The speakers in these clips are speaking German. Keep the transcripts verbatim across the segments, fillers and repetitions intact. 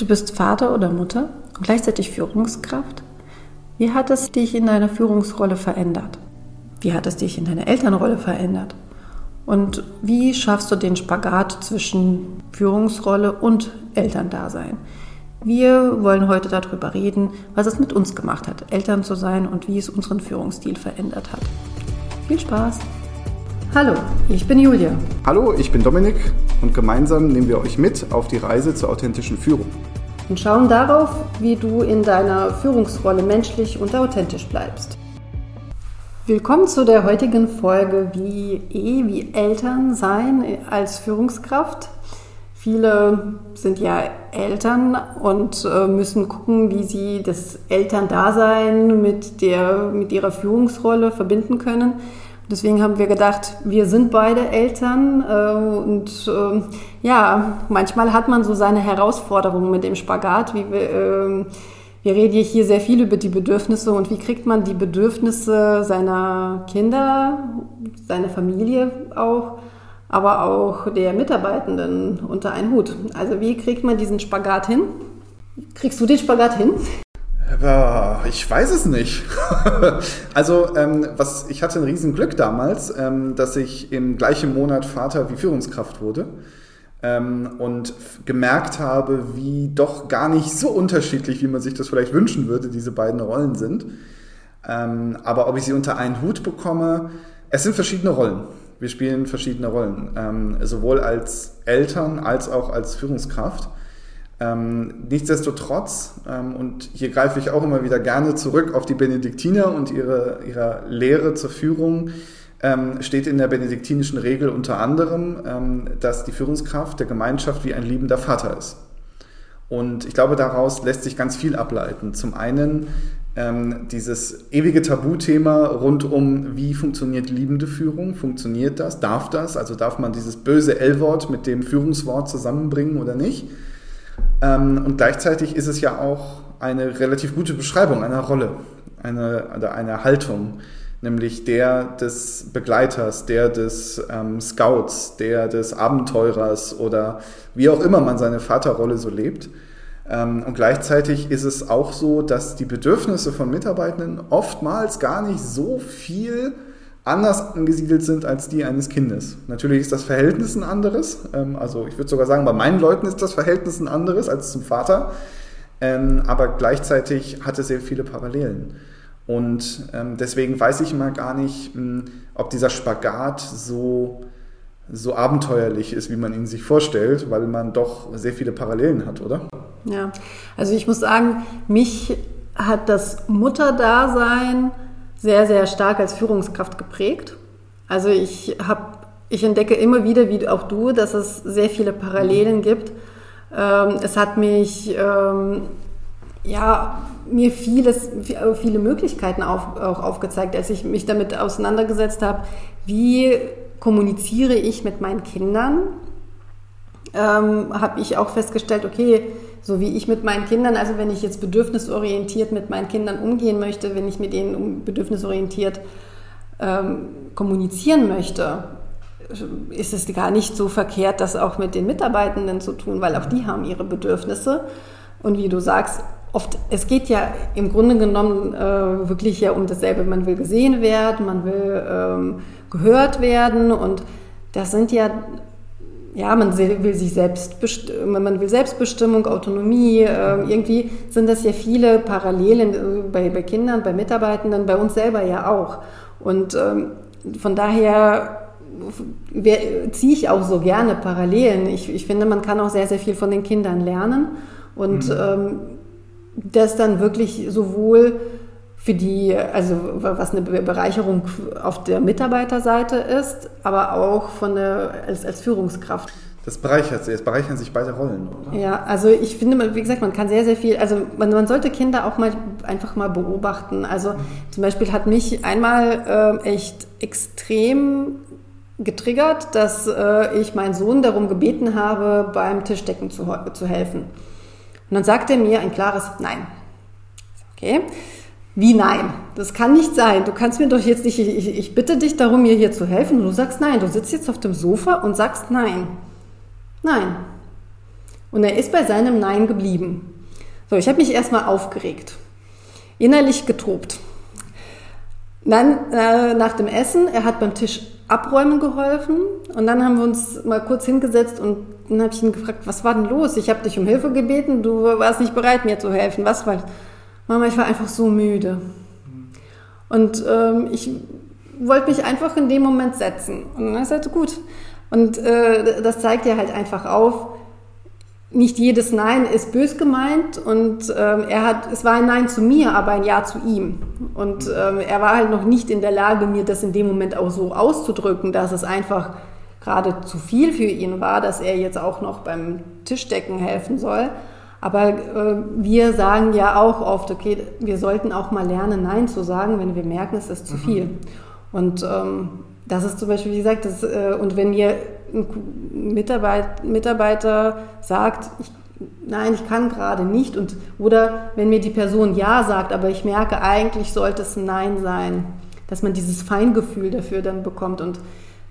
Du bist Vater oder Mutter und gleichzeitig Führungskraft. Wie hat es dich in deiner Führungsrolle verändert? Wie hat es dich in deiner Elternrolle verändert? Und wie schaffst du den Spagat zwischen Führungsrolle und Elterndasein? Wir wollen heute darüber reden, was es mit uns gemacht hat, Eltern zu sein und wie es unseren Führungsstil verändert hat. Viel Spaß! Hallo, ich bin Julia. Hallo, ich bin Dominik und gemeinsam nehmen wir euch mit auf die Reise zur authentischen Führung. Und schauen darauf, wie du in deiner Führungsrolle menschlich und authentisch bleibst. Willkommen zu der heutigen Folge wie E, wie Eltern sein als Führungskraft. Viele sind ja Eltern und müssen gucken, wie sie das Elterndasein mit, der, mit ihrer Führungsrolle verbinden können. Deswegen haben wir gedacht, wir sind beide Eltern und ja, manchmal hat man so seine Herausforderungen mit dem Spagat, wie wir... Wir reden hier sehr viel über die Bedürfnisse und wie kriegt man die Bedürfnisse seiner Kinder, seiner Familie auch, aber auch der Mitarbeitenden unter einen Hut. Also wie kriegt man diesen Spagat hin? Kriegst du den Spagat hin? Ich weiß es nicht. Also ähm, was, ich hatte ein Riesenglück damals, ähm, dass ich im gleichen Monat Vater wie Führungskraft wurde. Und gemerkt habe, wie doch gar nicht so unterschiedlich, wie man sich das vielleicht wünschen würde, diese beiden Rollen sind. Aber ob ich sie unter einen Hut bekomme, es sind verschiedene Rollen. Wir spielen verschiedene Rollen, sowohl als Eltern als auch als Führungskraft. Nichtsdestotrotz, und hier greife ich auch immer wieder gerne zurück auf die Benediktiner und ihre, ihre Lehre zur Führung, Ähm, steht in der benediktinischen Regel unter anderem, ähm, dass die Führungskraft der Gemeinschaft wie ein liebender Vater ist. Und ich glaube, daraus lässt sich ganz viel ableiten. Zum einen ähm, dieses ewige Tabuthema rund um, wie funktioniert liebende Führung? Funktioniert das? Darf das? Also darf man dieses böse L-Wort mit dem Führungswort zusammenbringen oder nicht? Ähm, und gleichzeitig ist es ja auch eine relativ gute Beschreibung einer Rolle, einer, einer, einer Haltung, nämlich der des Begleiters, der des ähm, Scouts, der des Abenteurers oder wie auch immer man seine Vaterrolle so lebt. Ähm, und gleichzeitig ist es auch so, dass die Bedürfnisse von Mitarbeitenden oftmals gar nicht so viel anders angesiedelt sind als die eines Kindes. Natürlich ist das Verhältnis ein anderes. Ähm, also ich würde sogar sagen, bei meinen Leuten ist das Verhältnis ein anderes als zum Vater. Ähm, aber gleichzeitig hat es sehr viele Parallelen. Und ähm, deswegen weiß ich mal gar nicht, mh, ob dieser Spagat so, so abenteuerlich ist, wie man ihn sich vorstellt, weil man doch sehr viele Parallelen hat, oder? Ja, also ich muss sagen, mich hat das Mutterdasein sehr, sehr stark als Führungskraft geprägt. Also ich, hab, ich entdecke immer wieder, wie auch du, dass es sehr viele Parallelen gibt. Ähm, es hat mich... Ähm, ja, mir vieles, viele Möglichkeiten auf, auch aufgezeigt, als ich mich damit auseinandergesetzt habe, wie kommuniziere ich mit meinen Kindern, ähm, habe ich auch festgestellt, okay, so wie ich mit meinen Kindern, also wenn ich jetzt bedürfnisorientiert mit meinen Kindern umgehen möchte, wenn ich mit ihnen bedürfnisorientiert ähm, kommunizieren möchte, ist es gar nicht so verkehrt, das auch mit den Mitarbeitenden zu tun, weil auch die haben ihre Bedürfnisse. Und wie du sagst, oft, es geht ja im Grunde genommen äh, wirklich ja um dasselbe. Man will gesehen werden, man will ähm, gehört werden und das sind ja, ja, man will sich selbstbest- man will Selbstbestimmung, Autonomie, äh, irgendwie sind das ja viele Parallelen äh, bei, bei Kindern, bei Mitarbeitenden, bei uns selber ja auch. Und ähm, von daher ziehe ich auch so gerne Parallelen. Ich, ich finde, man kann auch sehr, sehr viel von den Kindern lernen. Und mhm. ähm, das dann wirklich sowohl für die, also was eine Bereicherung auf der Mitarbeiterseite ist, aber auch von der, als, als Führungskraft. Das bereichert sich, es bereichern sich beide Rollen, oder? Ja, also ich finde, wie gesagt, man kann sehr, sehr viel, also man, man sollte Kinder auch mal einfach mal beobachten. Also mhm. zum Beispiel hat mich einmal äh, echt extrem getriggert, dass äh, ich meinen Sohn darum gebeten habe, beim Tischdecken zu, zu helfen. Und dann sagt er mir ein klares Nein. Okay, wie nein? Das kann nicht sein. Du kannst mir doch jetzt nicht, ich, ich bitte dich darum, mir hier zu helfen. Und du sagst nein. Du sitzt jetzt auf dem Sofa und sagst nein. Nein. Und er ist bei seinem Nein geblieben. So, ich habe mich erstmal aufgeregt, innerlich getobt. Dann äh, nach dem Essen, er hat beim Tisch abräumen geholfen und dann haben wir uns mal kurz hingesetzt und dann habe ich ihn gefragt, was war denn los? Ich habe dich um Hilfe gebeten, du warst nicht bereit, mir zu helfen. Was war das? Mama, ich war einfach so müde. Und ähm, ich wollte mich einfach in dem Moment setzen. Und dann ist halt so gut. Und äh, das zeigt ja halt einfach auf, nicht jedes Nein ist bös gemeint und ähm, er hat, es war ein Nein zu mir, aber ein Ja zu ihm. Und ähm, er war halt noch nicht in der Lage, mir das in dem Moment auch so auszudrücken, dass es einfach gerade zu viel für ihn war, dass er jetzt auch noch beim Tischdecken helfen soll. Aber äh, wir sagen ja auch oft, okay, wir sollten auch mal lernen, Nein zu sagen, wenn wir merken, es ist zu viel. Mhm. Und ähm, das ist zum Beispiel, wie gesagt, das, äh, und wenn ihr ein Mitarbeit, Mitarbeiter sagt, ich, nein, ich kann gerade nicht, und oder wenn mir die Person Ja sagt, aber ich merke, eigentlich sollte es ein Nein sein, dass man dieses Feingefühl dafür dann bekommt. Und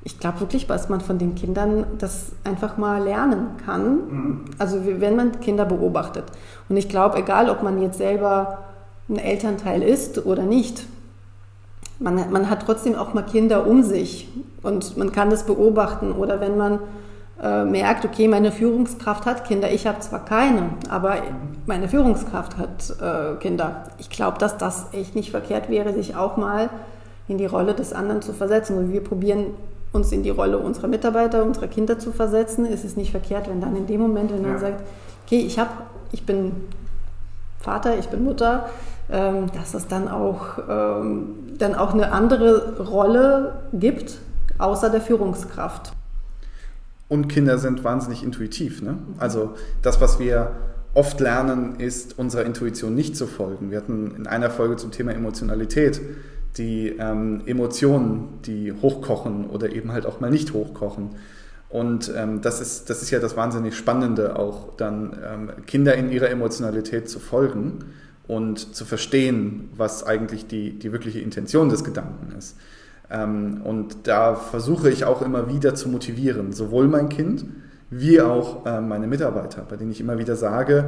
ich glaube wirklich, dass man von den Kindern das einfach mal lernen kann, also wenn man Kinder beobachtet. Und ich glaube, egal, ob man jetzt selber ein Elternteil ist oder nicht, Man, man hat trotzdem auch mal Kinder um sich und man kann das beobachten. Oder wenn man äh, merkt, okay, meine Führungskraft hat Kinder, ich habe zwar keine, aber meine Führungskraft hat äh, Kinder. Ich glaube, dass das echt nicht verkehrt wäre, sich auch mal in die Rolle des anderen zu versetzen. Und wir probieren uns in die Rolle unserer Mitarbeiter, unserer Kinder zu versetzen. Ist es nicht verkehrt, wenn dann in dem Moment, wenn man ja. sagt, okay, ich, hab, ich bin Vater, ich bin Mutter, dass es dann auch, dann auch eine andere Rolle gibt, außer der Führungskraft. Und Kinder sind wahnsinnig intuitiv, ne? Also das, was wir oft lernen, ist, unserer Intuition nicht zu folgen. Wir hatten in einer Folge zum Thema Emotionalität die ähm, Emotionen, die hochkochen oder eben halt auch mal nicht hochkochen. Und ähm, das ist, das ist ja das wahnsinnig Spannende, auch dann ähm, Kinder in ihrer Emotionalität zu folgen und zu verstehen, was eigentlich die, die wirkliche Intention des Gedanken ist. Ähm, und da versuche ich auch immer wieder zu motivieren, sowohl mein Kind wie auch äh, meine Mitarbeiter, bei denen ich immer wieder sage,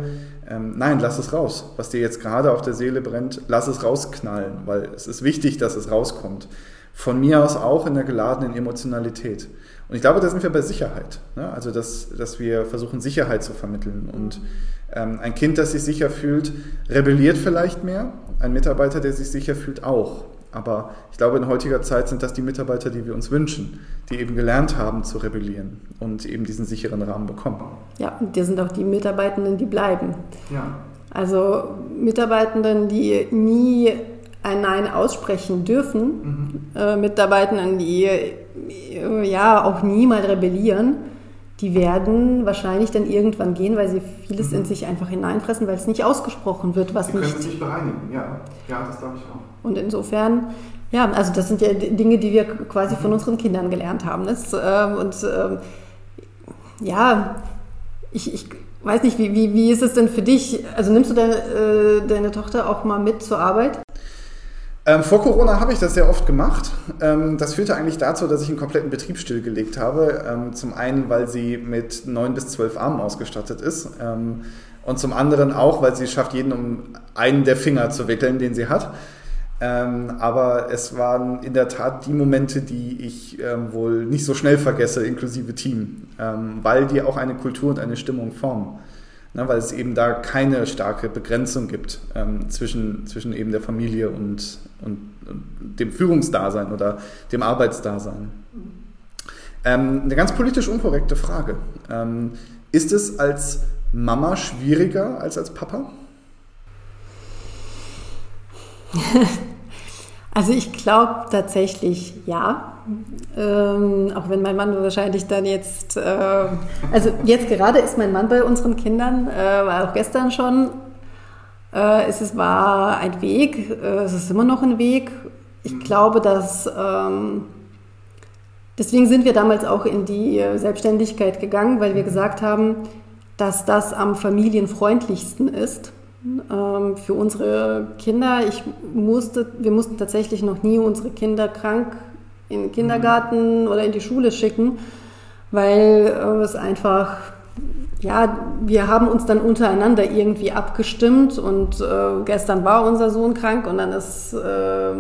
ähm, nein, lass es raus. Was dir jetzt gerade auf der Seele brennt, lass es rausknallen, weil es ist wichtig, dass es rauskommt. Von mir aus auch in der geladenen Emotionalität. Und ich glaube, da sind wir bei Sicherheit. Ne? Also, dass, dass wir versuchen, Sicherheit zu vermitteln. Und ähm, ein Kind, das sich sicher fühlt, rebelliert vielleicht mehr. Ein Mitarbeiter, der sich sicher fühlt, auch. Aber ich glaube, in heutiger Zeit sind das die Mitarbeiter, die wir uns wünschen, die eben gelernt haben zu rebellieren und eben diesen sicheren Rahmen bekommen. Ja, und das sind auch die Mitarbeitenden, die bleiben. Ja. Also Mitarbeitenden, die nie ein Nein aussprechen dürfen, mhm. äh, Mitarbeitenden, die äh, ja auch nie mal rebellieren, die werden wahrscheinlich dann irgendwann gehen, weil sie vieles mhm. in sich einfach hineinfressen, weil es nicht ausgesprochen wird, was die nicht... Die können sich bereinigen, ja. Ja, das glaube ich auch. Und insofern, ja, also das sind ja Dinge, die wir quasi mhm. von unseren Kindern gelernt haben. Das, ähm, und ähm, ja, ich... ich weiß nicht, wie, wie, wie ist es denn für dich? Also nimmst du deine, äh, deine Tochter auch mal mit zur Arbeit? Ähm, vor Corona habe ich das sehr oft gemacht. Ähm, das führte eigentlich dazu, dass ich einen kompletten Betrieb stillgelegt habe. Ähm, zum einen, weil sie mit neun bis zwölf Armen ausgestattet ist. Ähm, und zum anderen auch, weil sie es schafft, jeden um einen der Finger zu wickeln, den sie hat. Ähm, aber es waren in der Tat die Momente, die ich ähm, wohl nicht so schnell vergesse, inklusive Team, ähm, weil die auch eine Kultur und eine Stimmung formen, ne, weil es eben da keine starke Begrenzung gibt ähm, zwischen, zwischen eben der Familie und, und, und dem Führungsdasein oder dem Arbeitsdasein. Ähm, eine ganz politisch unkorrekte Frage. Ähm, ist es als Mama schwieriger als als Papa? Also ich glaube tatsächlich ja, ähm, auch wenn mein Mann wahrscheinlich dann jetzt, äh, also jetzt gerade ist mein Mann bei unseren Kindern, äh, war auch gestern schon, äh, es ist, war ein Weg, äh, es ist immer noch ein Weg. Ich glaube, dass, ähm, deswegen sind wir damals auch in die Selbstständigkeit gegangen, weil wir gesagt haben, dass das am familienfreundlichsten ist. Für unsere Kinder, ich musste, wir mussten tatsächlich noch nie unsere Kinder krank in den Kindergarten oder in die Schule schicken, weil es einfach ja, wir haben uns dann untereinander irgendwie abgestimmt und äh, gestern war unser Sohn krank und dann ist äh,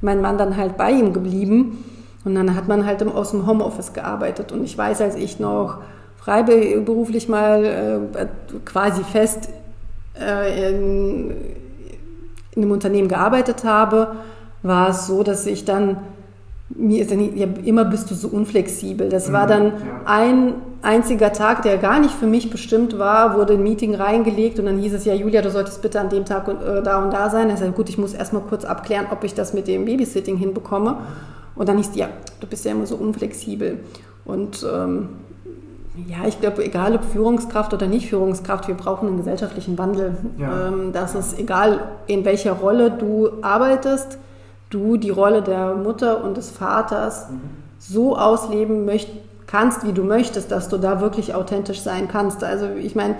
mein Mann dann halt bei ihm geblieben und dann hat man halt im, aus dem Homeoffice gearbeitet. Und ich weiß, als ich noch freiberuflich mal äh, quasi fest äh, in, in einem Unternehmen gearbeitet habe, war es so, dass ich dann mir ist ja, nicht, ja immer bist du so unflexibel. Das war dann ein einziger Tag, der gar nicht für mich bestimmt war, wurde ein Meeting reingelegt und dann hieß es, ja Julia, du solltest bitte an dem Tag und, äh, da und da sein. Ich sagte, gut, ich muss erstmal kurz abklären, ob ich das mit dem Babysitting hinbekomme. Und dann hieß es, ja, du bist ja immer so unflexibel. Und ähm, ja, ich glaube, egal ob Führungskraft oder nicht Führungskraft, wir brauchen einen gesellschaftlichen Wandel. Ja. Ähm, das ist egal, in welcher Rolle du arbeitest, du die Rolle der Mutter und des Vaters mhm. so ausleben möcht- kannst, wie du möchtest, dass du da wirklich authentisch sein kannst. Also ich meine,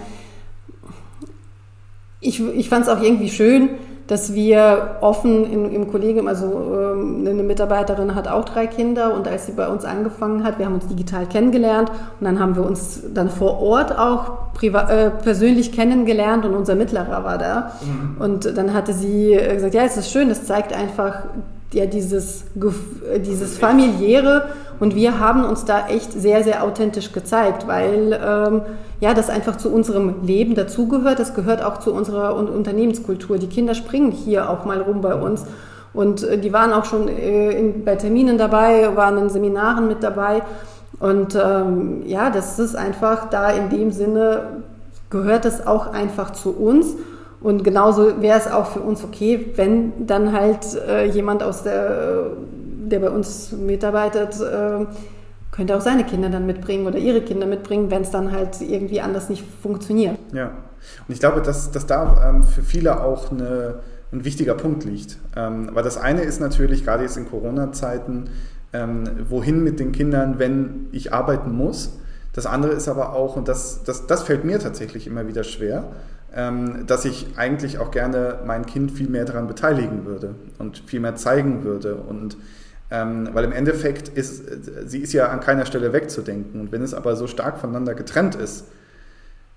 ich, ich fand es auch irgendwie schön, dass wir offen in, im Kollegium, also ähm, eine Mitarbeiterin hat auch drei Kinder und als sie bei uns angefangen hat, wir haben uns digital kennengelernt und dann haben wir uns dann vor Ort auch priva- äh, persönlich kennengelernt und unser Mittlerer war da. Mhm. Und dann hatte sie gesagt, ja, es ist schön, das zeigt einfach ja, dieses, äh, dieses familiäre und wir haben uns da echt sehr, sehr authentisch gezeigt, weil ähm, ja, das einfach zu unserem Leben dazugehört, das gehört auch zu unserer un- Unternehmenskultur. Die Kinder springen hier auch mal rum bei uns und äh, die waren auch schon äh, in, bei Terminen dabei, waren in Seminaren mit dabei und ähm, ja, das ist einfach da in dem Sinne, gehört das auch einfach zu uns. Und genauso wäre es auch für uns okay, wenn dann halt äh, jemand aus der, der bei uns mitarbeitet, äh, könnte auch seine Kinder dann mitbringen oder ihre Kinder mitbringen, wenn es dann halt irgendwie anders nicht funktioniert. Ja, und ich glaube, dass, dass da ähm, für viele auch eine, ein wichtiger Punkt liegt. Ähm, weil das eine ist natürlich, gerade jetzt in Corona-Zeiten, ähm, wohin mit den Kindern, wenn ich arbeiten muss. Das andere ist aber auch, und das, das, das fällt mir tatsächlich immer wieder schwer, dass ich eigentlich auch gerne mein Kind viel mehr daran beteiligen würde und viel mehr zeigen würde. Und ähm, weil im Endeffekt ist, sie ist ja an keiner Stelle wegzudenken. Und wenn es aber so stark voneinander getrennt ist,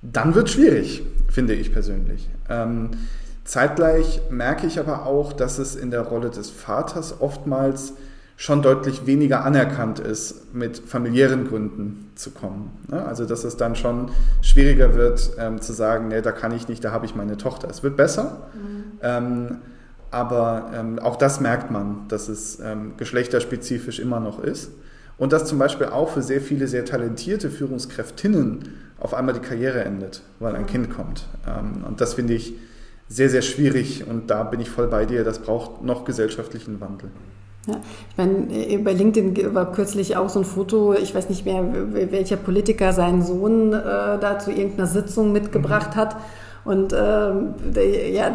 dann wird es schwierig, finde ich persönlich. Ähm, zeitgleich merke ich aber auch, dass es in der Rolle des Vaters oftmals schon deutlich weniger anerkannt ist, mit familiären Gründen zu kommen. Also dass es dann schon schwieriger wird, ähm, zu sagen, nee, da kann ich nicht, da habe ich meine Tochter. Es wird besser, mhm. ähm, aber ähm, auch das merkt man, dass es ähm, geschlechterspezifisch immer noch ist. Und dass zum Beispiel auch für sehr viele sehr talentierte Führungskräftinnen auf einmal die Karriere endet, weil ein Kind kommt. Ähm, und das finde ich sehr, sehr schwierig und da bin ich voll bei dir, das braucht noch gesellschaftlichen Wandel. Ja, ich meine, bei LinkedIn war kürzlich auch so ein Foto, ich weiß nicht mehr, welcher Politiker seinen Sohn äh, da zu irgendeiner Sitzung mitgebracht mhm. hat. Und ähm, der, ja,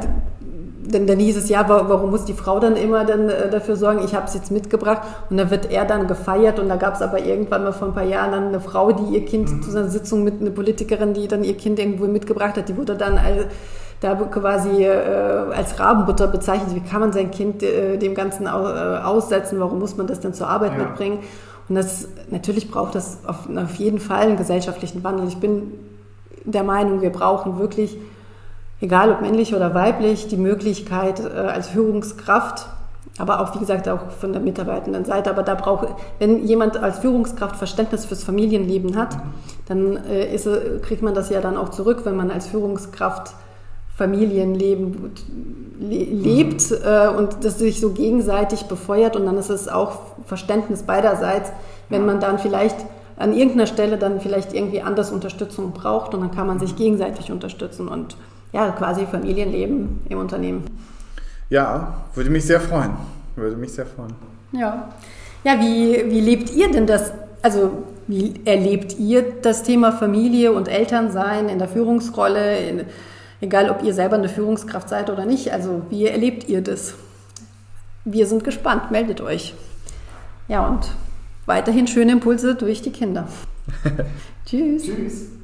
dann, dann hieß es, ja, warum muss die Frau dann immer dann, äh, dafür sorgen, ich habe es jetzt mitgebracht. Und dann wird er dann gefeiert und da gab es aber irgendwann mal vor ein paar Jahren dann eine Frau, die ihr Kind mhm. zu einer Sitzung mit, eine Politikerin, die dann ihr Kind irgendwo mitgebracht hat, die wurde dann als da quasi äh, als Rabenbutter bezeichnet, wie kann man sein Kind äh, dem Ganzen au- äh, aussetzen, warum muss man das denn zur Arbeit ja. mitbringen? Und das natürlich braucht das auf, auf jeden Fall einen gesellschaftlichen Wandel. Ich bin der Meinung, wir brauchen wirklich, egal ob männlich oder weiblich, die Möglichkeit äh, als Führungskraft, aber auch, wie gesagt, auch von der mitarbeitenden Seite, aber da braucht, wenn jemand als Führungskraft Verständnis fürs Familienleben hat, mhm. dann äh, ist, kriegt man das ja dann auch zurück, wenn man als Führungskraft Familienleben le- lebt mhm. äh, und das sich so gegenseitig befeuert und dann ist es auch Verständnis beiderseits, wenn ja. man dann vielleicht an irgendeiner Stelle dann vielleicht irgendwie anders Unterstützung braucht und dann kann man sich gegenseitig unterstützen und ja, quasi Familienleben im Unternehmen. Ja, würde mich sehr freuen. Würde mich sehr freuen. Ja, ja wie, wie lebt ihr denn das, also wie erlebt ihr das Thema Familie und Elternsein in der Führungsrolle, in egal, ob ihr selber eine Führungskraft seid oder nicht. Also, wie erlebt ihr das? Wir sind gespannt. Meldet euch. Ja, und weiterhin schöne Impulse durch die Kinder. Tschüss. Tschüss.